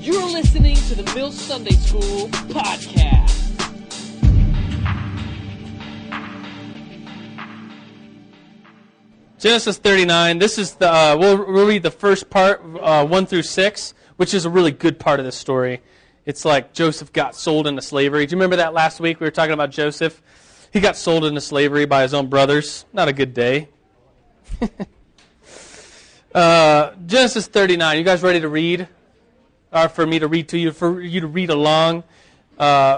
You're listening to the Mill Sunday School Podcast. Genesis 39, this is the, we'll read the first part, 1 through 6, which is a really good part of this story. It's like Joseph got sold into slavery. Do you remember that last week? We were talking about Joseph. He got sold into slavery by his own brothers. Not a good day. Genesis 39, you guys ready to read? Or for me to read to you, for you to read along?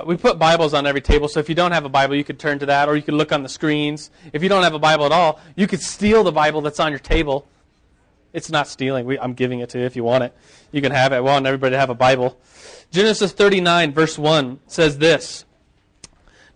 We put Bibles on every table, so if you don't have a Bible, you could turn to that, or you could look on the screens. If you don't have a Bible at all, you could steal the Bible that's on your table. It's not stealing. I'm giving it to you if you want it. You can have it. I want everybody to have a Bible. Genesis 39, verse 1 says this.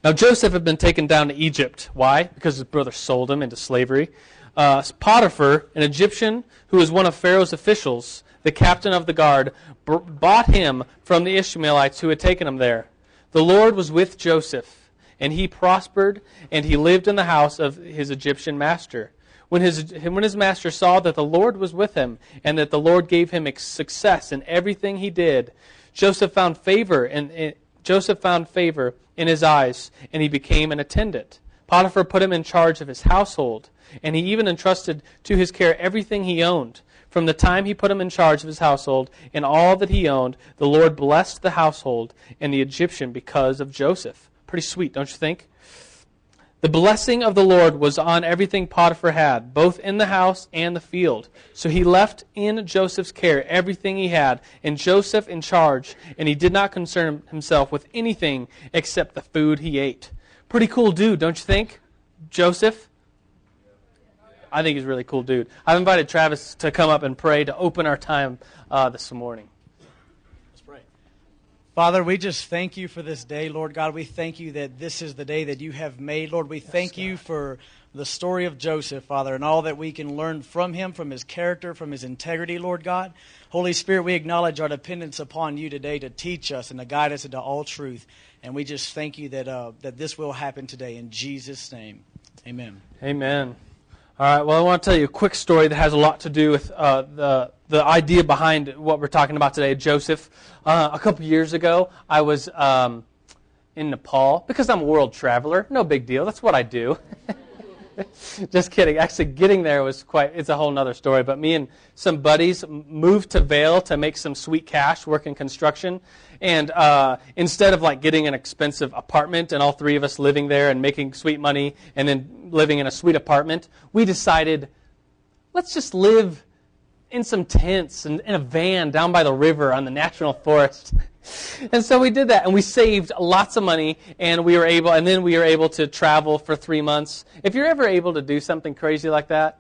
Now Joseph had been taken down to Egypt. Why? Because his brother sold him into slavery. Potiphar, an Egyptian who was one of Pharaoh's officials, the captain of the guard, bought him from the Ishmaelites who had taken him there. The Lord was with Joseph, and he prospered, and he lived in the house of his Egyptian master. When his master saw that the Lord was with him, and that the Lord gave him success in everything he did, Joseph found favor in his eyes, and he became an attendant. Potiphar put him in charge of his household, and he even entrusted to his care everything he owned. From the time he put him in charge of his household and all that he owned, the Lord blessed the household and the Egyptian because of Joseph. Pretty sweet, don't you think? The blessing of the Lord was on everything Potiphar had, both in the house and the field. So he left in Joseph's care everything he had, and Joseph in charge, and he did not concern himself with anything except the food he ate. Pretty cool dude, don't you think? Joseph? I think he's a really cool dude. I've invited Travis to come up and pray to open our time this morning. Let's pray. Father, we just thank you for this day, Lord God. We thank you that this is the day that you have made, Lord. We thank you for the story of Joseph, Father, and all that we can learn from him, from his character, from his integrity, Lord God. Holy Spirit, we acknowledge our dependence upon you today to teach us and to guide us into all truth. And we just thank you that that this will happen today in Jesus' name. Amen. Amen. All right, well, I want to tell you a quick story that has a lot to do with the idea behind what we're talking about today, Joseph. A couple years ago, I was in Nepal, because I'm a world traveler. No big deal. That's what I do. Just kidding. Actually, getting there was it's a whole other story. But me and some buddies moved to Vail to make some sweet cash, work in construction. And instead of like getting an expensive apartment and all three of us living there and making sweet money and then living in a sweet apartment, we decided, let's just live in some tents and in a van down by the river on the National Forest. And so we did that, and we saved lots of money, and then we were able to travel for 3 months. If you're ever able to do something crazy like that,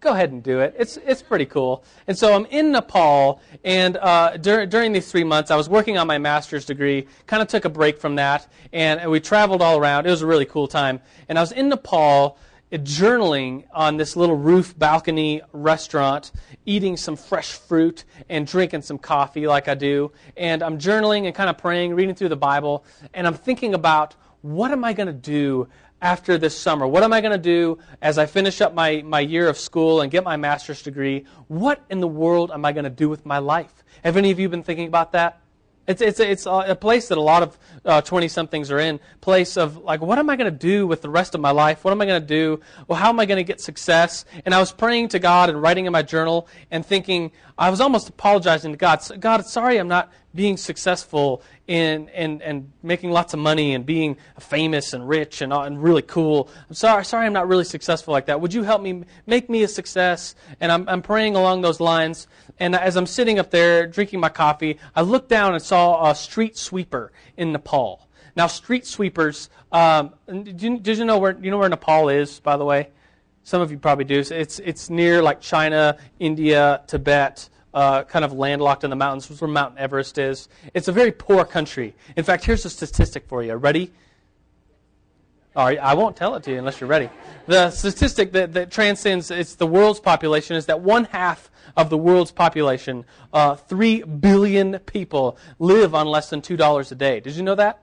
go ahead and do it. It's pretty cool. And so I'm in Nepal, and during these 3 months, I was working on my master's degree, kind of took a break from that, and we traveled all around. It was a really cool time. And I was in Nepal journaling on this little roof balcony restaurant, eating some fresh fruit and drinking some coffee like I do. And I'm journaling and kind of praying, reading through the Bible. And I'm thinking about, what am I going to do after this summer? What am I going to do as I finish up my year of school and get my master's degree? What in the world am I going to do with my life? Have any of you been thinking about that? It's a place that a lot of 20-somethings are in, place of, like, what am I going to do with the rest of my life? What am I going to do? Well, how am I going to get success? And I was praying to God and writing in my journal and thinking, I was almost apologizing to God. God, sorry I'm not being successful and making lots of money and being famous and rich and really cool. I'm sorry I'm not really successful like that. Would you help me, make me a success? And I'm praying along those lines. And as I'm sitting up there drinking my coffee, I looked down and saw a street sweeper in Nepal. Now, street sweepers, did you know where Nepal is, by the way? Some of you probably do. It's near like China, India, Tibet, kind of landlocked in the mountains, which is where Mount Everest is. It's a very poor country. In fact, here's a statistic for you. Ready? All right, I won't tell it to you unless you're ready. The statistic that transcends the world's population is that one half of the world's population, 3 billion people, live on less than $2 a day. Did you know that?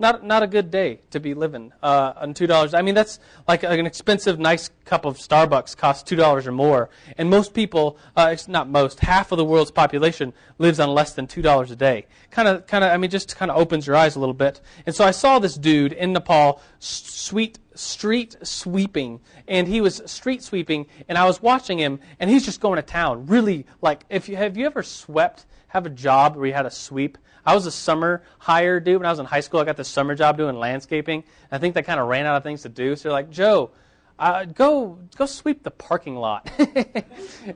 Not a good day to be living on $2. I mean, that's like an expensive, nice cup of Starbucks costs $2 or more. And most people, it's not most, half of the world's population lives on less than $2 a day. Kind of. I mean, just kind of opens your eyes a little bit. And so I saw this dude in Nepal, street sweeping, and he was street sweeping, and I was watching him, and he's just going to town. Really, like, have you ever swept? Have a job where you had to sweep? I was a summer hire dude. When I was in high school, I got this summer job doing landscaping. I think they kind of ran out of things to do. So they're like, Joe, go sweep the parking lot.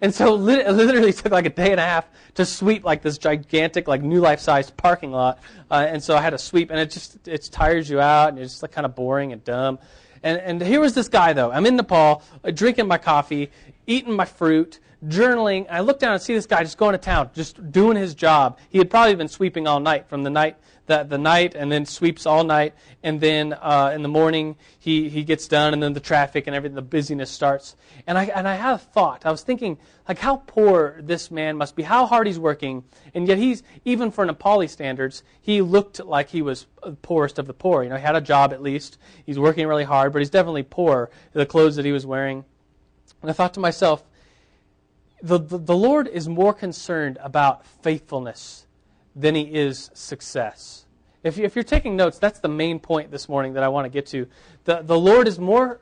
And so it literally took like a day and a half to sweep like this gigantic, like New Life-sized parking lot. And so I had to sweep. And it tires you out. And you're just like kind of boring and dumb. And here was this guy, though. I'm in Nepal, drinking my coffee, eating my fruit, journaling. I look down and see this guy just going to town, just doing his job. He had probably been sweeping all night from the night, and then sweeps all night, and then in the morning he gets done, and then the traffic and everything, the busyness starts. And I had a thought. I was thinking, like, how poor this man must be, how hard he's working, and yet he's, even for Nepali standards, he looked like he was poorest of the poor. You know, he had a job at least. He's working really hard, but he's definitely poor. The clothes that he was wearing. And I thought to myself, the Lord is more concerned about faithfulness than he is success. If you're taking notes, that's the main point this morning that I want to get to. The Lord is more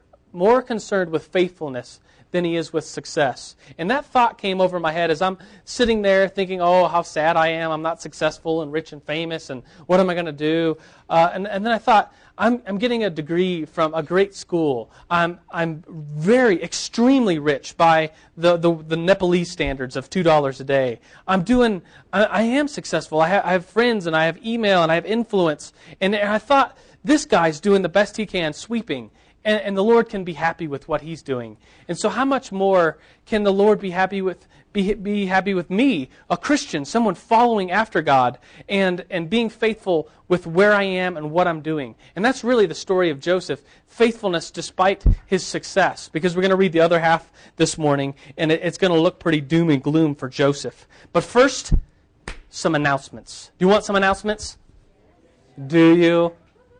concerned with faithfulness than he is with success. And that thought came over my head as I'm sitting there thinking, oh, how sad I am. I'm not successful and rich and famous, and what am I going to do? And then I thought, I'm getting a degree from a great school. I'm very, extremely rich by the Nepalese standards of $2 a day. I am successful. I have friends, and I have email, and I have influence. And I thought, this guy's doing the best he can sweeping. And the Lord can be happy with what he's doing. And so how much more can the Lord be happy with happy with me, a Christian, someone following after God, and being faithful with where I am and what I'm doing. And that's really the story of Joseph, faithfulness despite his success, because we're going to read the other half this morning, and it's going to look pretty doom and gloom for Joseph. But first, some announcements. Do you want some announcements? Do you?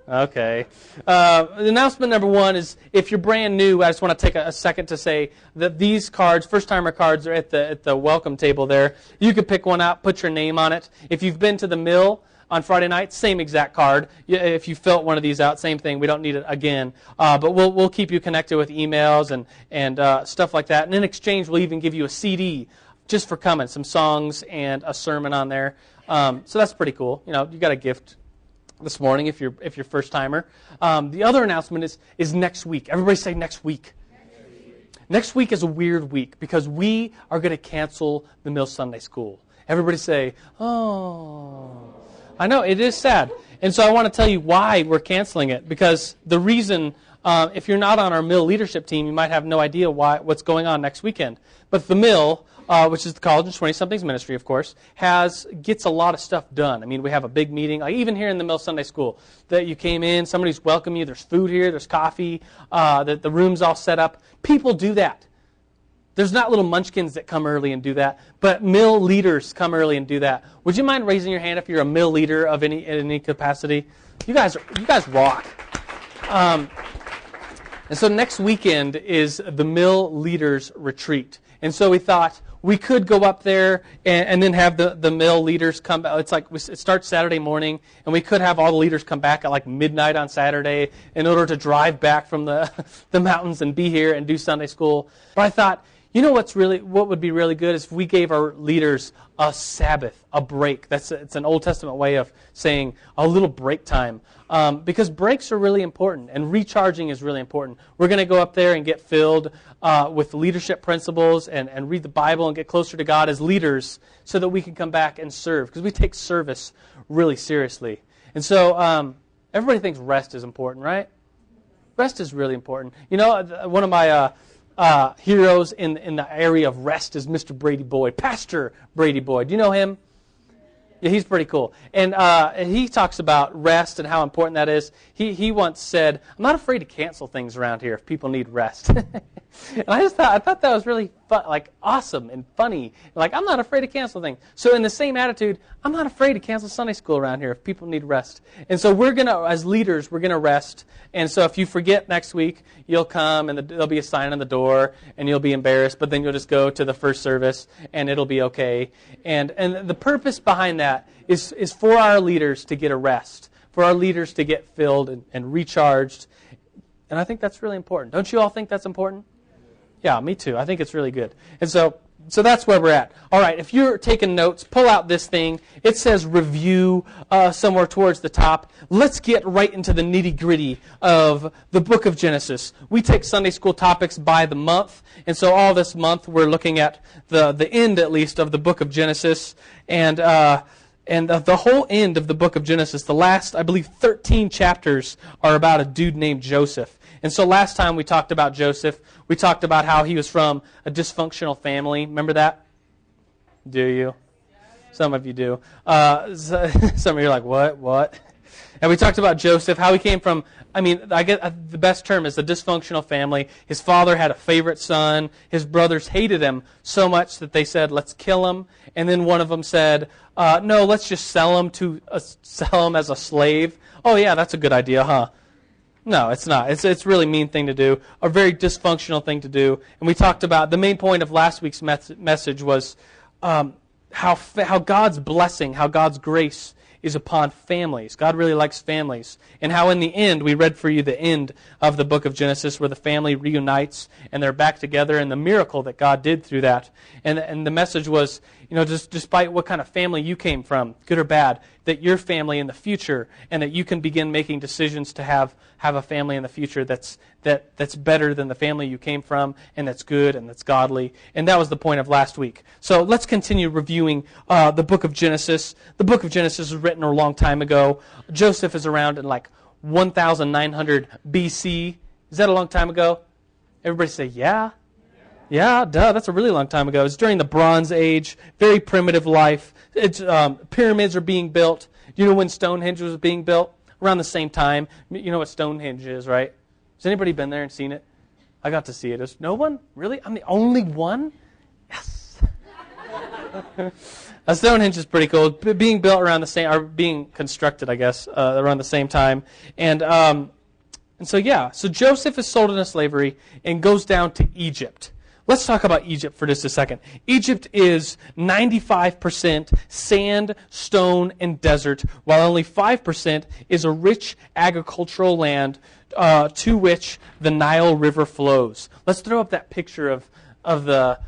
Okay. Announcement number one is, if you're brand new, I just want to take a second to say that these cards, first-timer cards, are at the welcome table there. You could pick one out, put your name on it. If you've been to the Mill on Friday night, same exact card. If you filled one of these out, same thing. We don't need it again. But we'll keep you connected with emails and stuff like that. And in exchange, we'll even give you a CD just for coming, some songs and a sermon on there. So that's pretty cool. You know, you got a gift this morning if you're first timer. The other announcement is next week. Everybody say next week. Next week is a weird week because we are going to cancel the Mill Sunday School. Everybody say, oh. I know, it is sad. And so I want to tell you why we're canceling it, because the reason, if you're not on our Mill leadership team, you might have no idea what's going on next weekend. But the Mill, which is the College and 20-somethings ministry, of course, gets a lot of stuff done. I mean, we have a big meeting, like even here in the Mill Sunday School, that you came in, somebody's welcoming you, there's food here, there's coffee, the room's all set up. People do that. There's not little munchkins that come early and do that, but Mill leaders come early and do that. Would you mind raising your hand if you're a Mill leader of any capacity? You guys rock. And so next weekend is the Mill Leaders Retreat. And so we thought we could go up there and then have the Mill leaders come. It's like it starts Saturday morning, and we could have all the leaders come back at like midnight on Saturday in order to drive back from the mountains and be here and do Sunday school. But I thought, you know what would be really good is if we gave our leaders a Sabbath, a break. It's an Old Testament way of saying a little break time, because breaks are really important, and recharging is really important. We're going to go up there and get filled with leadership principles and read the Bible and get closer to God as leaders so that we can come back and serve, because we take service really seriously. And so everybody thinks rest is important, right? Rest is really important. You know, one of my heroes in the area of rest is Mr. Brady Boyd, Pastor Brady Boyd. Do you know him? Yeah, he's pretty cool. And he talks about rest and how important that is. He once said, "I'm not afraid to cancel things around here if people need rest." And I thought that was really fun, like awesome and funny. Like, I'm not afraid to cancel things. So in the same attitude, I'm not afraid to cancel Sunday school around here if people need rest. And so we're going to, as leaders, we're going to rest. And so if you forget next week, you'll come and there'll be a sign on the door and you'll be embarrassed, but then you'll just go to the first service and it'll be okay. And the purpose behind that is for our leaders to get a rest, for our leaders to get filled and recharged. And I think that's really important. Don't you all think that's important? Yeah, me too. I think it's really good. And so that's where we're at. All right, if you're taking notes, pull out this thing. It says review somewhere towards the top. Let's get right into the nitty-gritty of the book of Genesis. We take Sunday school topics by the month, and so all this month we're looking at the end, at least, of the book of Genesis. And the whole end of the book of Genesis, the last, I believe, 13 chapters are about a dude named Joseph. And so last time we talked about Joseph, we talked about how he was from a dysfunctional family. Remember that? Do you? Some of you do. Some of you are like, what? And we talked about Joseph, how he came from, the best term is a dysfunctional family. His father had a favorite son. His brothers hated him so much that they said, let's kill him. And then one of them said, no, let's just sell him as a slave. Oh, yeah, that's a good idea, huh? No, it's not. It's a really mean thing to do, a very dysfunctional thing to do. And we talked about, the main point of last week's message was how God's blessing, how God's grace is upon families. God really likes families. And how in the end, we read for you the end of the book of Genesis where the family reunites and they're back together and the miracle that God did through that. And the message was, just despite what kind of family you came from, good or bad, that your family in the future and that you can begin making decisions to have a family in the future that's better than the family you came from and that's good and that's godly. And that was the point of last week. So let's continue reviewing the book of Genesis. The book of Genesis was written a long time ago. Joseph is around in like 1900 BC. Is that a long time ago? Everybody say, yeah. Yeah, duh, that's a really long time ago. It's during the Bronze Age, very primitive life. Pyramids are being built. You know when Stonehenge was being built? Around the same time. You know what Stonehenge is, right? Has anybody been there and seen it? I got to see it. No one? Really? I'm the only one? Yes. Stonehenge is pretty cool. Being built around the same, or being constructed, I guess, around the same time. So Joseph is sold into slavery and goes down to Egypt. Let's talk about Egypt for just a second. Egypt is 95% sand, stone, and desert, while only 5% is a rich agricultural land to which the Nile River flows. Let's throw up that picture of the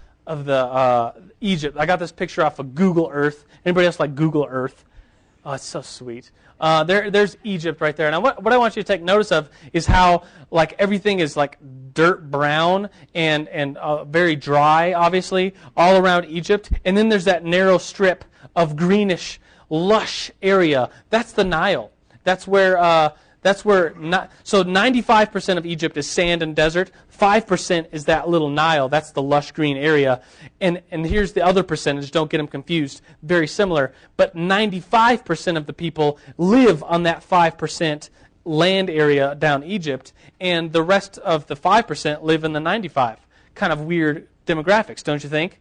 Egypt. I got this picture off of Google Earth. Anybody else like Google Earth? Oh, it's so sweet. There's Egypt right there. Now, what I want you to take notice of is how like everything is like dirt brown and very dry, obviously, all around Egypt. And then there's that narrow strip of greenish, lush area. That's the Nile. So 95% of Egypt is sand and desert. 5% is that little Nile. That's the lush green area. And here's the other percentage. Don't get them confused. Very similar. But 95% of the people live on that 5% land area down Egypt. And the rest of the 5% live in the 95%. Kind of weird demographics, don't you think?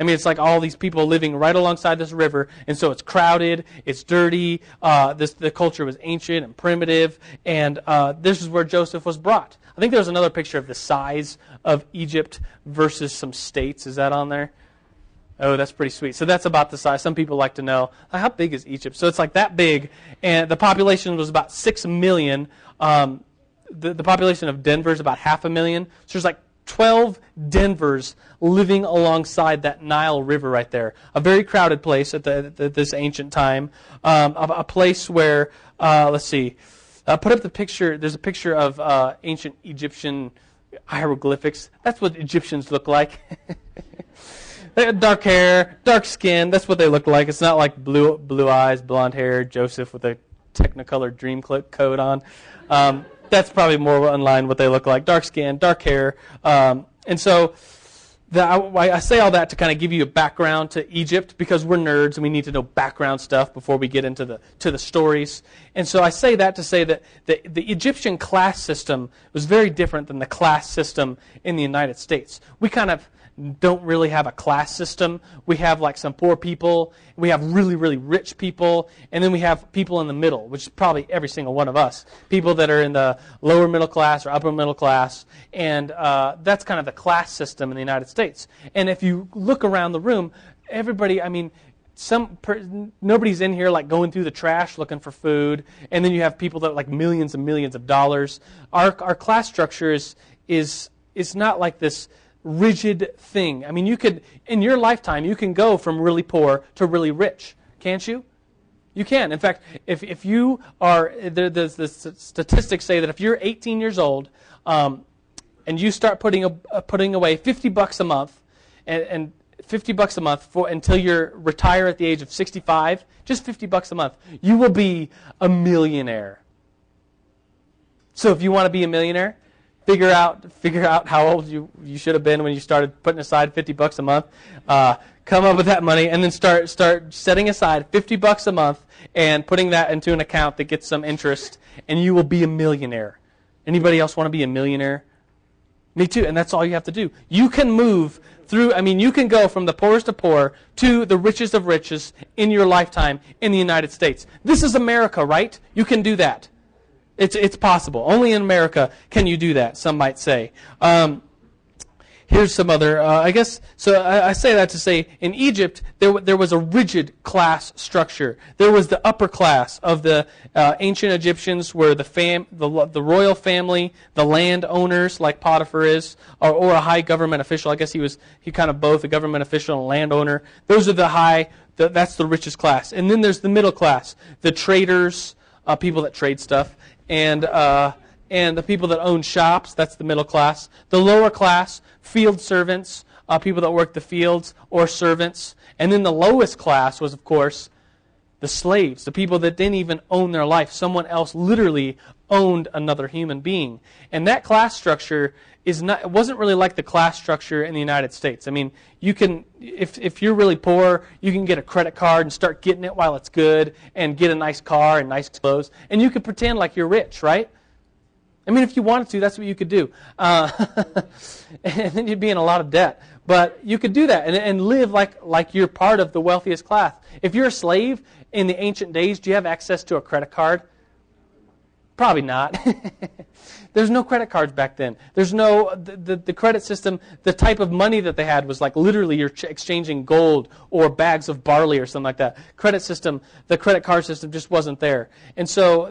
I mean, it's like all these people living right alongside this river, and so it's crowded, it's dirty, the culture was ancient and primitive, and this is where Joseph was brought. I think there's another picture of the size of Egypt versus some states. Is that on there? Oh, that's pretty sweet. So that's about the size. Some people like to know, how big is Egypt? So it's like that big, and the population was about 6 million. The population of Denver is about 500,000. So there's like 12 Denvers living alongside that Nile River right there. A very crowded place at this ancient time. A place where, let's see, put up the picture. There's a picture of ancient Egyptian hieroglyphics. That's what Egyptians look like. They had dark hair, dark skin. That's what they look like. It's not like blue eyes, blonde hair, Joseph with a Technicolor dream coat on. That's probably more in line what they look like. Dark skin, dark hair. And so I say all that to kind of give you a background to Egypt, because we're nerds and we need to know background stuff before we get into the stories. And so I say that to say that the Egyptian class system was very different than the class system in the United States. We kind of don't really have a class system. We have like some poor people, we have really, really rich people, and then we have people in the middle, which is probably every single one of us. People that are in the lower middle class or upper middle class, and that's kind of the class system in the United States. And if you look around the room, everybody, I mean, nobody's in here like going through the trash looking for food, and then you have people that are like millions and millions of dollars. Our class structure is not like this rigid thing. I mean, you could, in your lifetime, you can go from really poor to really rich, can't you? You can. In fact, if you are, the statistics say that if you're 18 years old, and you start putting away $50 a month, and $50 a month until you retire at the age of 65, just $50 a month, you will be a millionaire. So if you want to be a millionaire, figure out how old you should have been when you started putting aside $50 a month. Come up with that money, and then start setting aside $50 a month and putting that into an account that gets some interest, and you will be a millionaire. Anybody else want to be a millionaire? Me too, and that's all you have to do. You can move through, I mean, you can go from the poorest of poor to the richest of riches in your lifetime in the United States. This is America, right? You can do that. It's possible. Only in America can you do that, some might say. Here's some other, I say that to say, in Egypt, there was a rigid class structure. There was the upper class of the ancient Egyptians, where the royal family, the landowners, like Potiphar is, or a high government official. I guess he kind of both a government official and a landowner. Those are that's the richest class. And then there's the middle class, the traders, people that trade stuff, and the people that own shops, that's the middle class. The lower class, field servants, people that work the fields or servants. And then the lowest class was, of course, the slaves, the people that didn't even own their life. Someone else literally owned another human being. And that class structure wasn't really like the class structure in the United States. I mean, you can, if you're really poor, you can get a credit card and start getting it while it's good and get a nice car and nice clothes. And you can pretend like you're rich, right? I mean, if you wanted to, that's what you could do. And then you'd be in a lot of debt. But you could do that and live like you're part of the wealthiest class. If you're a slave in the ancient days, do you have access to a credit card? Probably not. There's no credit cards back then. There's no, the credit system, the type of money that they had was like literally you're exchanging gold or bags of barley or something like that. The credit card system just wasn't there. And so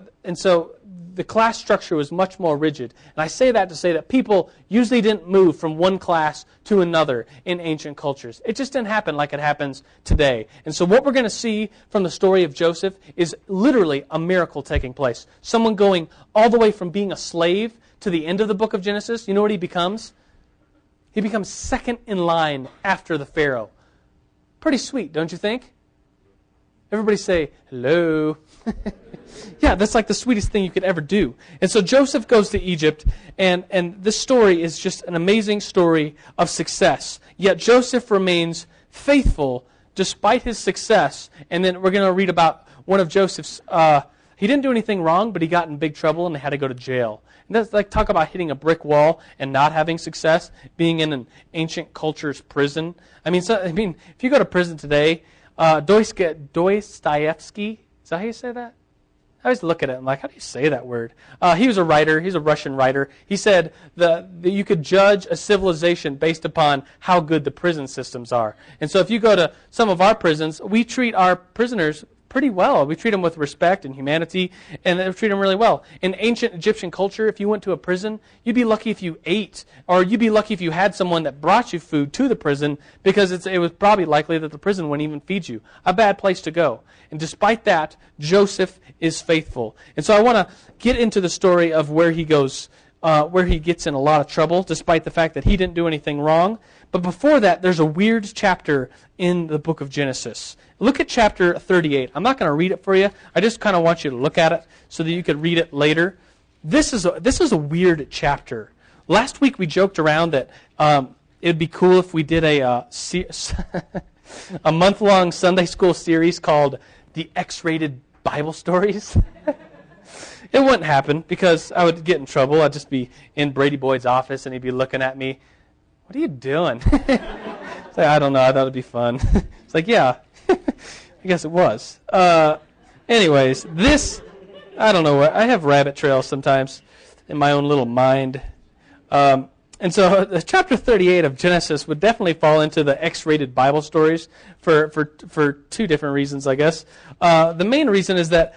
the class structure was much more rigid. And I say that to say that people usually didn't move from one class to another in ancient cultures. It just didn't happen like it happens today. And so what we're going to see from the story of Joseph is literally a miracle taking place. Someone going all the way from being a slave to the end of the book of Genesis. You know what he becomes? He becomes second in line after the Pharaoh. Pretty sweet, don't you think? Everybody say, hello. Yeah, that's like the sweetest thing you could ever do. And so Joseph goes to Egypt, and this story is just an amazing story of success. Yet Joseph remains faithful despite his success. And then we're going to read about one of Joseph's, he didn't do anything wrong, but he got in big trouble and had to go to jail. And that's like, talk about hitting a brick wall and not having success, being in an ancient culture's prison. I mean, if you go to prison today, Dostoevsky, is that how you say that? I always look at it and I'm like, how do you say that word? He was a writer. He's a Russian writer. He said that you could judge a civilization based upon how good the prison systems are. And so if you go to some of our prisons, we treat our prisoners pretty well. We treat them with respect and humanity, and we treat them really well. In ancient Egyptian culture, if you went to a prison, you'd be lucky if you ate, or you'd be lucky if you had someone that brought you food to the prison, because it was probably likely that the prison wouldn't even feed you. A bad place to go. And despite that, Joseph is faithful. And so I want to get into the story of where he goes, where he gets in a lot of trouble, despite the fact that he didn't do anything wrong. But before that, there's a weird chapter in the book of Genesis. Look at chapter 38. I'm not going to read it for you. I just kind of want you to look at it so that you could read it later. This is a weird chapter. Last week we joked around that It'd be cool if we did a month-long Sunday school series called The X-Rated Bible Stories. It wouldn't happen because I would get in trouble. I'd just be in Brady Boyd's office and he'd be looking at me, "What are you doing?" It's like, I don't know. I thought it'd be fun. It's like, yeah, I guess it was. Anyways, this, I don't know what, I have rabbit trails sometimes in my own little mind. And so chapter 38 of Genesis would definitely fall into the X-rated Bible stories for two different reasons, I guess. The main reason is that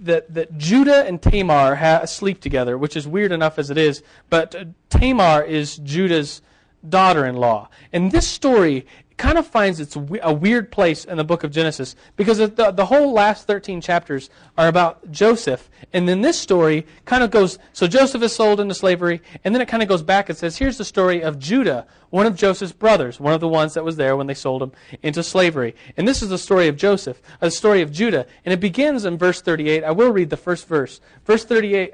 that Judah and Tamar sleep together, which is weird enough as it is, but Tamar is Judah's daughter-in-law. And this story kind of finds a weird place in the book of Genesis because the whole last 13 chapters are about Joseph. And then this story kind of goes, so Joseph is sold into slavery, and then it kind of goes back and says, here's the story of Judah, one of Joseph's brothers, one of the ones that was there when they sold him into slavery. And this is the story of Joseph, the story of Judah. And it begins in verse 38. I will read the first verse. Verse 1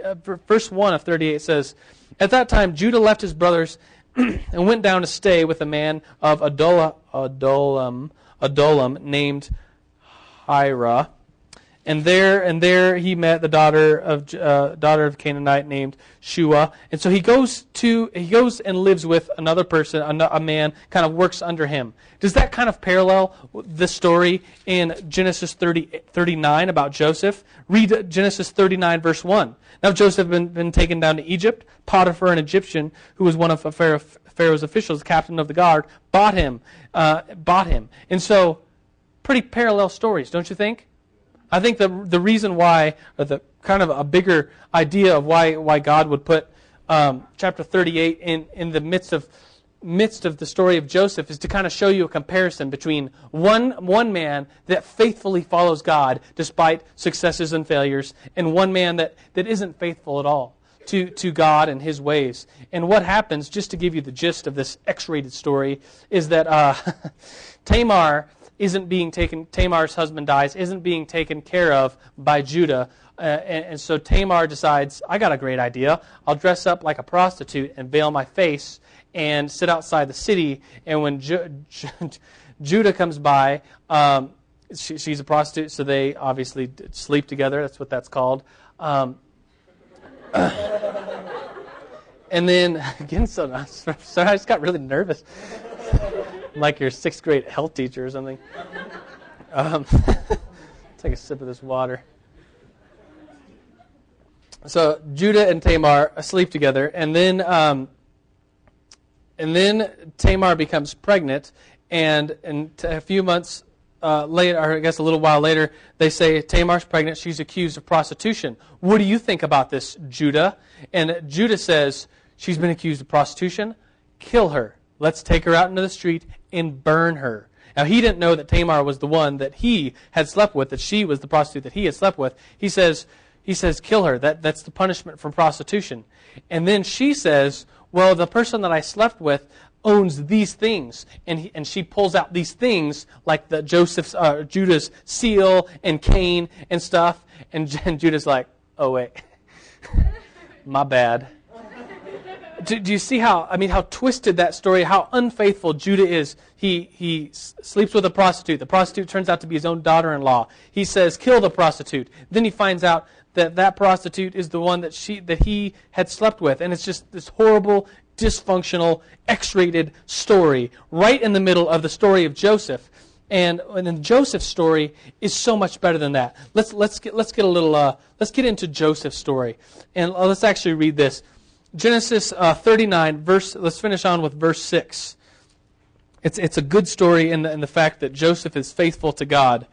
of 38 says, "At that time Judah left his brothers and went down to stay with a man of Adullam named Hirah, and there he met the daughter of Canaanite named Shua." And so he goes and lives with another person, a man, kind of works under him. Does that kind of parallel the story in Genesis 39 about Joseph? Read Genesis 39 verse 1. "Now Joseph had been taken down to Egypt. Potiphar, an Egyptian, who was one of Pharaoh's officials, captain of the guard, bought him. And so, pretty parallel stories, don't you think? I think the reason why, or the kind of a bigger idea of why God would put chapter 38 in the midst of the story of Joseph is to kind of show you a comparison between one man that faithfully follows God despite successes and failures, and one man that isn't faithful at all to God and his ways. And what happens, just to give you the gist of this X-rated story, is that Tamar's husband dies, isn't being taken care of by Judah. And so Tamar decides, I got a great idea. I'll dress up like a prostitute and veil my face and sit outside the city. And when Judah comes by, she's a prostitute, so they obviously sleep together. That's what that's called. And then, again, so sorry, I just got really nervous. I'm like your sixth grade health teacher or something. Take a sip of this water. So Judah and Tamar sleep together, and then Tamar becomes pregnant, and a few months later, or I guess a little while later, they say Tamar's pregnant. She's accused of prostitution. What do you think about this, Judah? And Judah says, she's been accused of prostitution. Kill her. Let's take her out into the street and burn her. Now, he didn't know that Tamar was the one that he had slept with, that she was the prostitute that he had slept with. He says, kill her. That's the punishment for prostitution. And then she says, well, the person that I slept with owns these things, and she pulls out these things like the Judah's seal and cane and stuff, and Judah's like, oh wait, my bad. Do you see how twisted that story? How unfaithful Judah is. He sleeps with a prostitute. The prostitute turns out to be his own daughter-in-law. He says, kill the prostitute. Then he finds out that prostitute is the one that he had slept with, and it's just this horrible, dysfunctional, X-rated story right in the middle of the story of Joseph, and then Joseph's story is so much better than that. Let's get into Joseph's story, and let's actually read this. Genesis 39 verse. Let's finish on with verse 6. It's a good story in the fact that Joseph is faithful to God,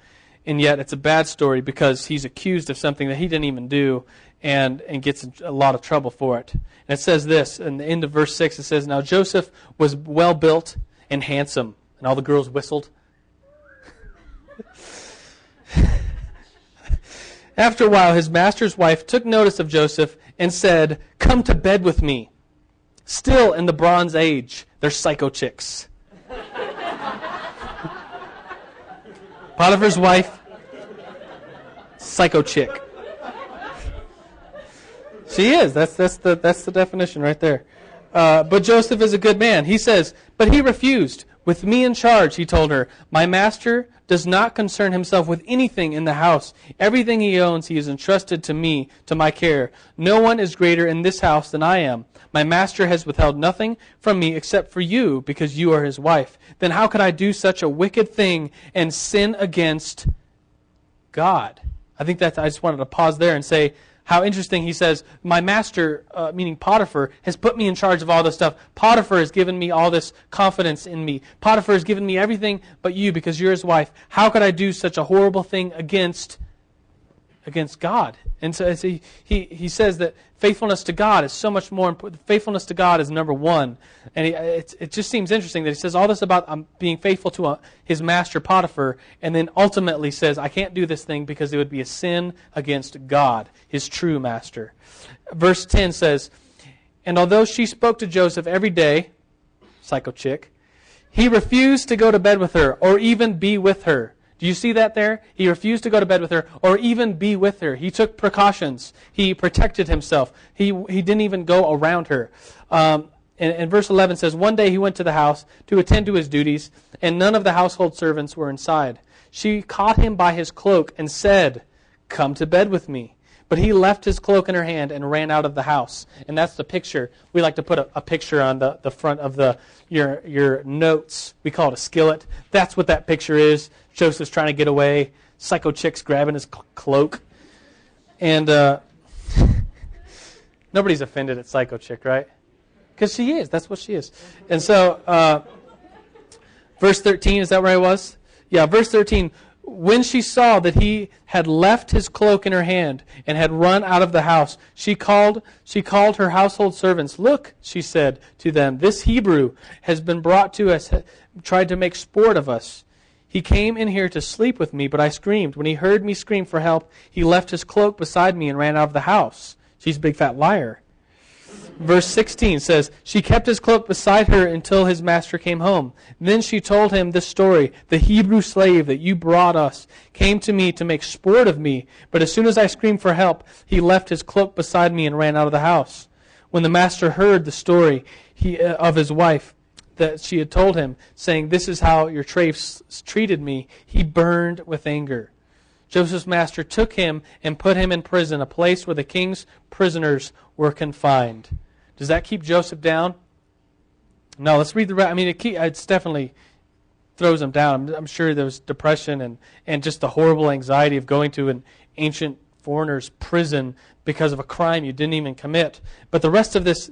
and yet it's a bad story because he's accused of something that he didn't even do, and gets a lot of trouble for it. And it says this, in the end of verse 6, it says, "Now Joseph was well-built and handsome." And all the girls whistled. "After a while, his master's wife took notice of Joseph and said, 'Come to bed with me.'" Still in the Bronze Age, they're psycho chicks. Potiphar's wife, psycho chick. She is. That's the definition right there. But Joseph is a good man. He says, but he refused. With me in charge, he told her, my master does not concern himself with anything in the house. Everything he owns he has entrusted to me, to my care. No one is greater in this house than I am. My master has withheld nothing from me except for you, because you are his wife. Then how could I do such a wicked thing and sin against God? I think that I just wanted to pause there and say, how interesting. He says, my master, meaning Potiphar, has put me in charge of all this stuff. Potiphar has given me all this confidence in me. Potiphar has given me everything but you, because you're his wife. How could I do such a horrible thing against God? And so he says that faithfulness to God is so much more important. Faithfulness to God is number one. And it just seems interesting that he says all this about being faithful to his master Potiphar, and then ultimately says, I can't do this thing because it would be a sin against God, his true master. Verse 10 says, and although she spoke to Joseph every day, psycho chick, he refused to go to bed with her or even be with her. Do you see that there? He refused to go to bed with her or even be with her. He took precautions. He protected himself. He didn't even go around her. And verse 11 says, one day he went to the house to attend to his duties, and none of the household servants were inside. She caught him by his cloak and said, come to bed with me. But he left his cloak in her hand and ran out of the house. And that's the picture. We like to put a picture on the front of your notes. We call it a skillet. That's what that picture is. Joseph's trying to get away. Psycho chick's grabbing his cloak. And nobody's offended at psycho chick, right? Because she is. That's what she is. And so, verse 13, is that where I was? Yeah, verse 13. When she saw that he had left his cloak in her hand and had run out of the house, she called her household servants. Look, she said to them, this Hebrew has been brought to us, tried to make sport of us. He came in here to sleep with me, but I screamed. When he heard me scream for help, he left his cloak beside me and ran out of the house. She's a big fat liar. Verse 16 says, she kept his cloak beside her until his master came home. Then she told him this story. The Hebrew slave that you brought us came to me to make sport of me, but as soon as I screamed for help, he left his cloak beside me and ran out of the house. When the master heard the story of his wife that she had told him, saying, this is how your slaves treated me, he burned with anger. Joseph's master took him and put him in prison, a place where the king's prisoners were confined. Does that keep Joseph down? No, let's read the rest. I mean, it definitely throws him down. I'm sure there was depression and just the horrible anxiety of going to an ancient foreigner's prison because of a crime you didn't even commit. But the rest of this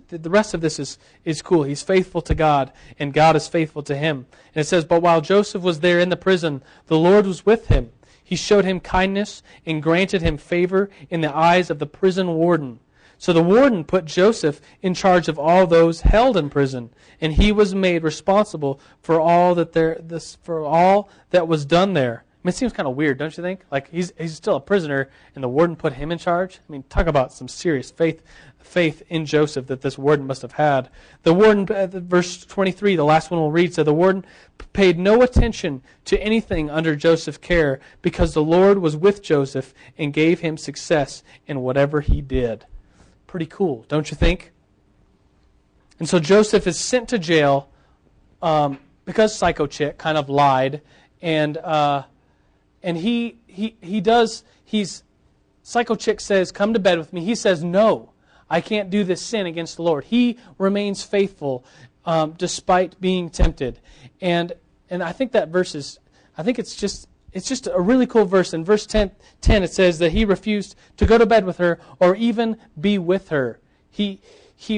is cool. He's faithful to God, and God is faithful to him. And it says, but while Joseph was there in the prison, the Lord was with him. He showed him kindness and granted him favor in the eyes of the prison warden. So the warden put Joseph in charge of all those held in prison, and he was made responsible for all that was done there. I mean, it seems kind of weird, don't you think? Like he's still a prisoner, and the warden put him in charge. I mean, talk about some serious faith in Joseph that this warden must have had. The warden, verse 23, the last one we'll read, said the warden paid no attention to anything under Joseph's care because the Lord was with Joseph and gave him success in whatever he did. Pretty cool, don't you think? And so Joseph is sent to jail because psycho chick kind of lied, and psycho chick says, "Come to bed with me." He says, "No, I can't do this sin against the Lord." He remains faithful despite being tempted, and I think that verse is, I think it's just. It's just a really cool verse. In verse 10 it says that he refused to go to bed with her or even be with her. He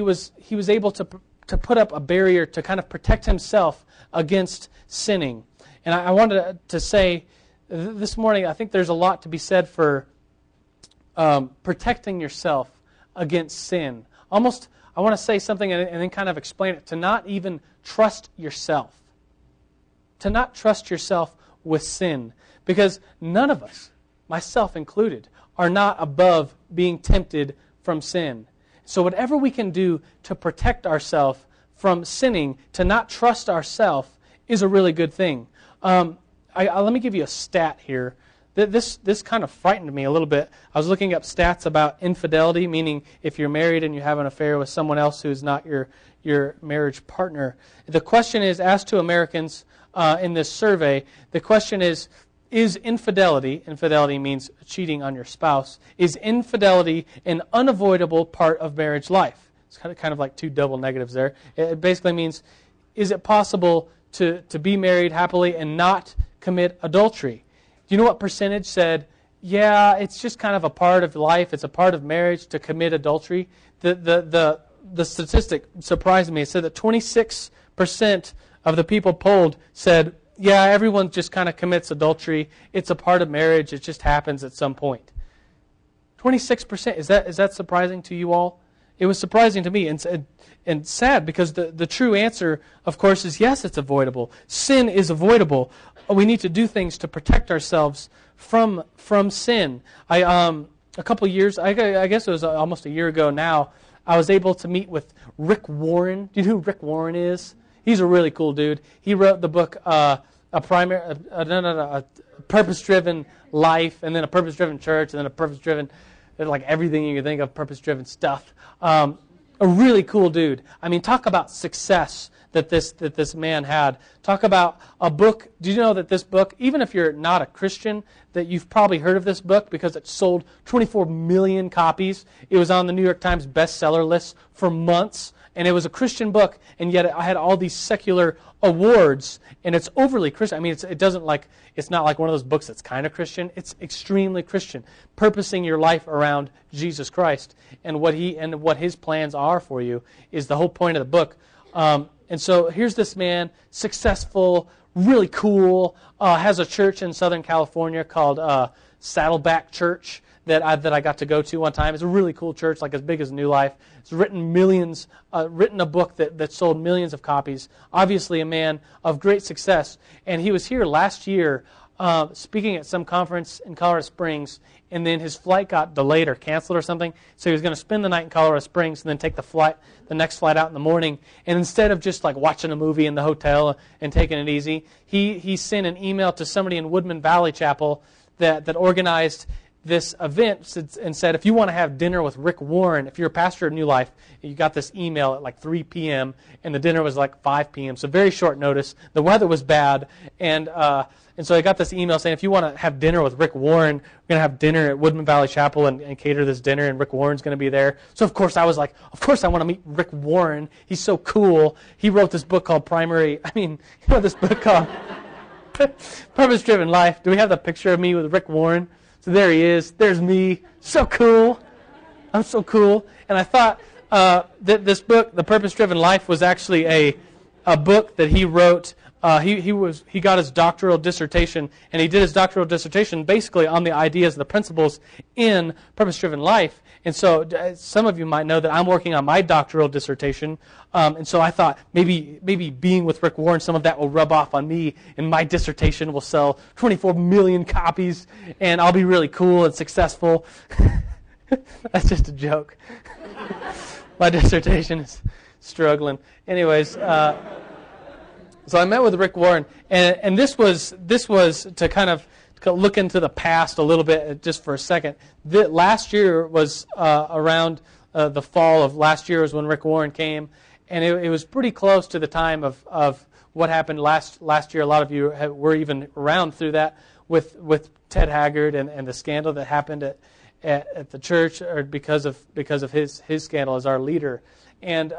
was able to put up a barrier to kind of protect himself against sinning. And I wanted to say this morning, I think there's a lot to be said for protecting yourself against sin. Almost, I want to say something and then kind of explain it. To not even trust yourself. To not trust yourself with sin, because none of us, myself included, are not above being tempted from sin. So whatever we can do to protect ourselves from sinning, to not trust ourselves, is a really good thing. Let me give you a stat here This kind of frightened me a little bit. I was looking up stats about infidelity, meaning if you're married and you have an affair with someone else who's not your marriage partner. The question is, asked to Americans in this survey, the question is infidelity means cheating on your spouse, is infidelity an unavoidable part of marriage life? It's kind of like two double negatives there. It basically means, is it possible to be married happily and not commit adultery? Do you know what percentage said, yeah, it's just kind of a part of life, it's a part of marriage to commit adultery? The statistic surprised me. It said that 26% of the people polled said, yeah, everyone just kind of commits adultery. It's a part of marriage. It just happens at some point. 26%. Is that surprising to you all? It was surprising to me and sad, because the true answer, of course, is yes, it's avoidable. Sin is avoidable. We need to do things to protect ourselves from sin. A couple years, I guess it was almost a year ago now, I was able to meet with Rick Warren. Do you know who Rick Warren is? He's a really cool dude. He wrote the book a Purpose Driven Life, and then A Purpose Driven Church, and then A Purpose Driven, like everything you can think of, purpose driven stuff. A really cool dude. I mean, talk about success that this man had. Talk about a book. Do you know that this book, even if you're not a Christian, that you've probably heard of this book because it sold 24 million copies. It was on the New York Times bestseller list for months, and it was a Christian book, and yet it had all these secular awards, and it's overly Christian. I mean, it's not like one of those books that's kind of Christian. It's extremely Christian, purposing your life around Jesus Christ and what his plans are for you is the whole point of the book. And so here's this man, successful, really cool, has a church in Southern California called Saddleback Church that I got to go to one time. It's a really cool church, like as big as New Life. It's written a book that sold millions of copies. Obviously a man of great success. And he was here last year speaking at some conference in Colorado Springs, and then his flight got delayed or canceled or something, so he was going to spend the night in Colorado Springs and then take the next flight out in the morning. And instead of just like watching a movie in the hotel and taking it easy, he sent an email to somebody in Woodman Valley Chapel that organized this event and said, if you want to have dinner with Rick Warren, if you're a pastor of New Life, you got this email at like 3 p.m. and the dinner was like 5 p.m. So very short notice. The weather was bad, and so I got this email saying, if you want to have dinner with Rick Warren, we're going to have dinner at Woodman Valley Chapel and cater this dinner, and Rick Warren's going to be there. So of course I was like, of course I want to meet Rick Warren. He's so cool. He wrote this book called Purpose Driven Life. Do we have the picture of me with Rick Warren? So there he is. There's me. So cool. I'm so cool. And I thought that this book, The Purpose Driven Life, was actually a book that he wrote. He got his doctoral dissertation, and he did his doctoral dissertation basically on the ideas and the principles in Purpose Driven Life. And so some of you might know that I'm working on my doctoral dissertation, and so I thought maybe being with Rick Warren, some of that will rub off on me, and my dissertation will sell 24 million copies, and I'll be really cool and successful. That's just a joke. My dissertation is struggling. Anyways, so I met with Rick Warren, and this was to kind of look into the past a little bit just for a second. Last year was around the fall of last year was when Rick Warren came, and it was pretty close to the time of what happened last year. A lot of you were even around through that with Ted Haggard and the scandal that happened at the church, or because of his scandal as our leader, and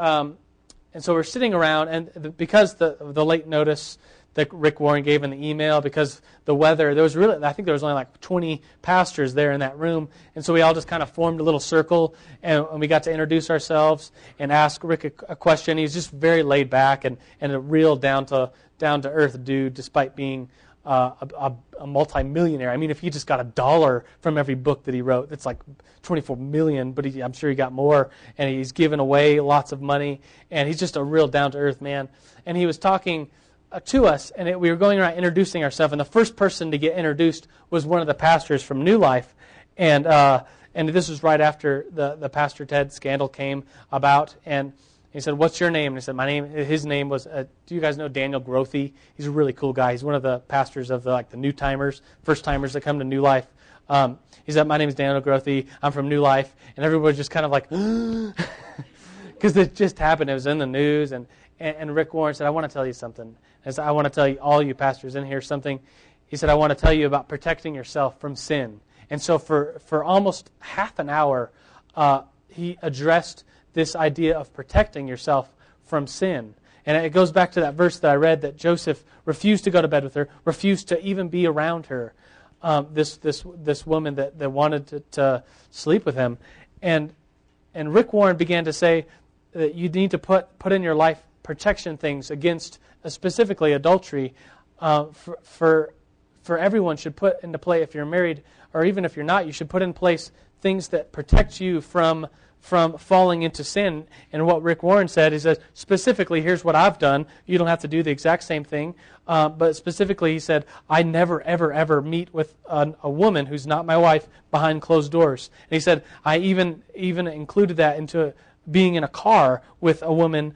so we're sitting around, and because the late notice that Rick Warren gave in the email, because the weather, I think there was only like 20 pastors there in that room, and so we all just kind of formed a little circle, and we got to introduce ourselves and ask Rick a question. He's just very laid back and a real down to earth dude, despite being a multi-millionaire. I mean, if he just got $1 from every book that he wrote, that's like 24 million, but I'm sure he got more, and he's given away lots of money, and he's just a real down-to-earth man. And he was talking to us, and we were going around introducing ourselves, and the first person to get introduced was one of the pastors from New Life, and this was right after the Pastor Ted scandal came about, and He said, "What's your name?" And he said, "My name." His name was. Do you guys know Daniel Grothy? He's a really cool guy. He's one of the pastors of the new timers, first timers that come to New Life. He said, "My name is Daniel Grothy. I'm from New Life," and everybody's just kind of like, because it just happened. It was in the news, and Rick Warren said, "I want to tell you something." And I want to tell you, all you pastors in here, something. He said, "I want to tell you about protecting yourself from sin." And so for almost half an hour, he addressed this idea of protecting yourself from sin. And it goes back to that verse that I read, that Joseph refused to go to bed with her, refused to even be around her, this woman that wanted to sleep with him. And Rick Warren began to say that you need to put in your life protection things against specifically adultery for everyone should put into play, if you're married or even if you're not, you should put in place things that protect you from falling into sin. And what Rick Warren said is that specifically, here's what I've done. You don't have to do the exact same thing. But specifically, he said, I never, ever, ever meet with a woman who's not my wife behind closed doors. And he said, I even included that into being in a car with a woman,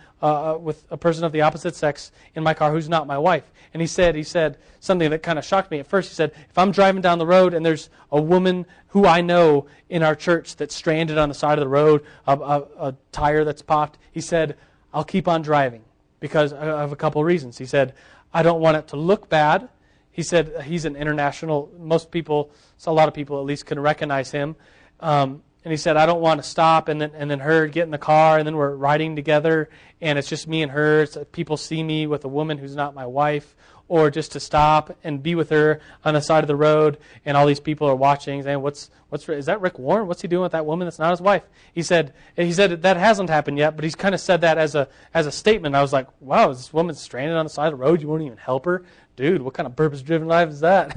with a person of the opposite sex in my car who's not my wife. And he said something that kind of shocked me at first. He said, if I'm driving down the road and there's a woman who I know in our church that's stranded on the side of the road, a tire that's popped, he said, I'll keep on driving because of a couple reasons. He said, I don't want it to look bad. He said, he's an international, most people, so a lot of people at least can recognize him. And he said, I don't want to stop and then her get in the car and then we're riding together and it's just me and her. It's like people see me with a woman who's not my wife, or just to stop and be with her on the side of the road and all these people are watching saying, what's is that Rick Warren? What's he doing with that woman that's not his wife? He said that hasn't happened yet, but he's kind of said that as a statement. I was like, wow, is this woman stranded on the side of the road? You won't even help her? Dude, what kind of purpose-driven life is that?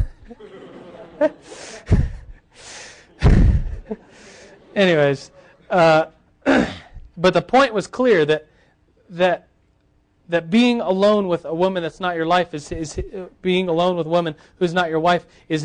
Anyways, but the point was clear that being alone with a woman that's not your wife is being alone with a woman who's not your wife is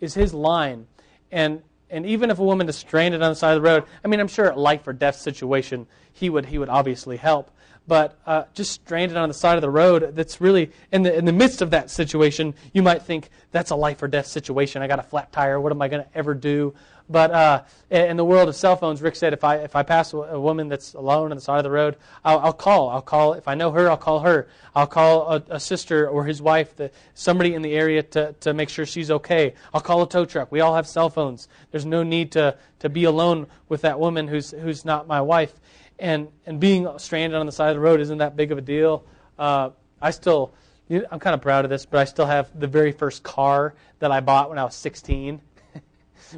his line, and even if a woman is stranded on the side of the road, I mean, I'm sure a life or death situation he would obviously help, but just stranded on the side of the road, that's really in the midst of that situation, you might think that's a life or death situation. I got a flat tire. What am I going to ever do? But in the world of cell phones, Rick said, if I pass a woman that's alone on the side of the road, I'll call. I'll call. If I know her, I'll call her. I'll call a sister or his wife, somebody in the area to make sure she's okay. I'll call a tow truck. We all have cell phones. There's no need to be alone with that woman who's not my wife. And being stranded on the side of the road isn't that big of a deal. I'm kind of proud of this, but I still have the very first car that I bought when I was 16.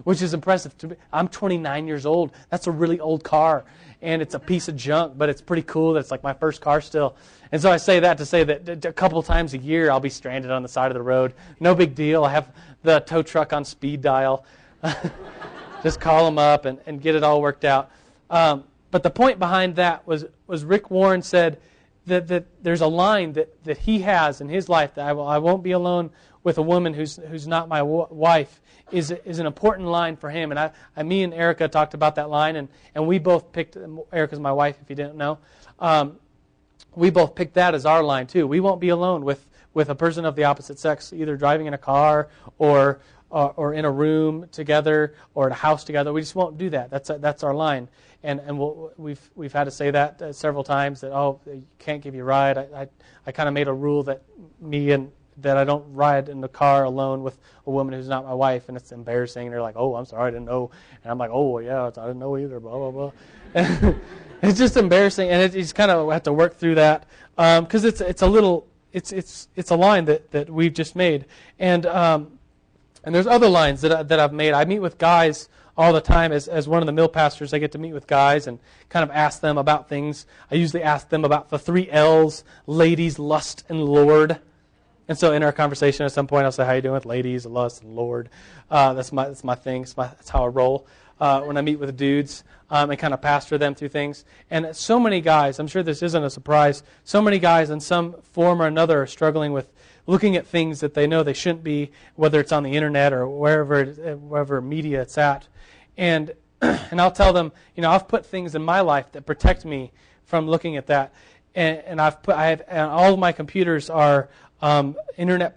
Which is impressive to me. I'm 29 years old. That's a really old car, and it's a piece of junk, but it's pretty cool that it's like my first car still. And so I say that to say that a couple times a year I'll be stranded on the side of the road. No big deal. I have the tow truck on speed dial. Just call them up and get it all worked out. But the point behind that was Rick Warren said that there's a line that he has in his life that I won't be alone with a woman who's not my wife is an important line for him. And me and Erica talked about that line, and we both picked, Erica's my wife if you didn't know, we both picked that as our line too. We won't be alone with a person of the opposite sex, either driving in a car or in a room together or at a house together. We just won't do that. That's our line. And we've had to say that several times, that, oh, you can't give you a ride. I kind of made a rule that that I don't ride in the car alone with a woman who's not my wife, and it's embarrassing. And they're like, oh, I'm sorry, I didn't know. And I'm like, oh, yeah, I didn't know either, blah, blah, blah. And it's just embarrassing, and you just kind of have to work through that because it's a line that we've just made. And there's other lines that I've made. I meet with guys all the time. As one of the Mill pastors, I get to meet with guys and kind of ask them about things. I usually ask them about the 3 L's, ladies, lust, and Lord. And so in our conversation at some point, I'll say, how you doing with ladies, lust, and Lord? That's my thing. That's how I roll when I meet with dudes and kind of pastor them through things. And so many guys, I'm sure this isn't a surprise, so many guys in some form or another are struggling with looking at things that they know they shouldn't be, whether it's on the internet or wherever media it's at. And I'll tell them, I've put things in my life that protect me from looking at that. And and all of my computers are internet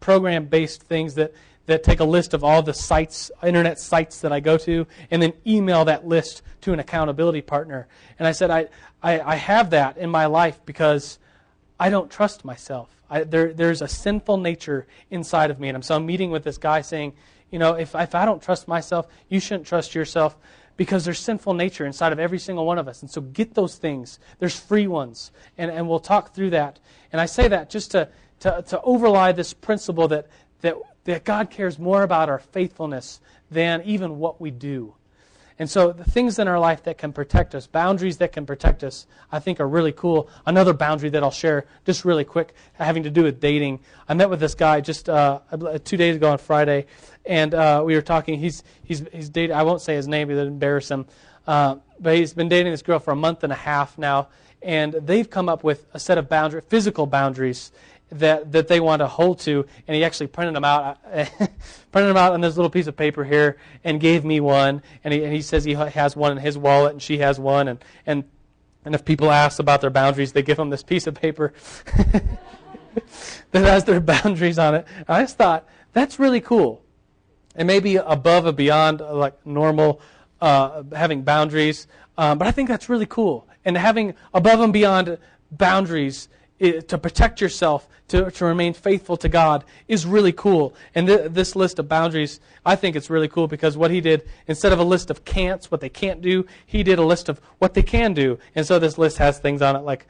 program-based things that take a list of all the sites, internet sites that I go to, and then email that list to an accountability partner. And I said, I have that in my life because I don't trust myself. There's a sinful nature inside of me. And so I'm meeting with this guy saying, you know, if I don't trust myself, you shouldn't trust yourself, because there's sinful nature inside of every single one of us. And so get those things. There's free ones. And we'll talk through that. And I say that just to overlie this principle that God cares more about our faithfulness than even what we do. And so the things in our life that can protect us, boundaries that can protect us, I think are really cool. Another boundary that I'll share just really quick, having to do with dating. I met with this guy just 2 days ago on Friday, and we were talking. He's dating. I won't say his name, it'll embarrass him. But he's been dating this girl for a month and a half now, and they've come up with a set of boundaries, physical boundaries, that they want to hold to, and he actually printed them out, on this little piece of paper here, and gave me one. And he says he has one in his wallet, and she has one. And if people ask about their boundaries, they give them this piece of paper that has their boundaries on it. And I just thought that's really cool, and maybe above and beyond like normal having boundaries. But I think that's really cool, and having above and beyond boundaries to protect yourself, to remain faithful to God is really cool. And this list of boundaries, I think it's really cool because what he did, instead of a list of can'ts, what they can't do, he did a list of what they can do. And so this list has things on it like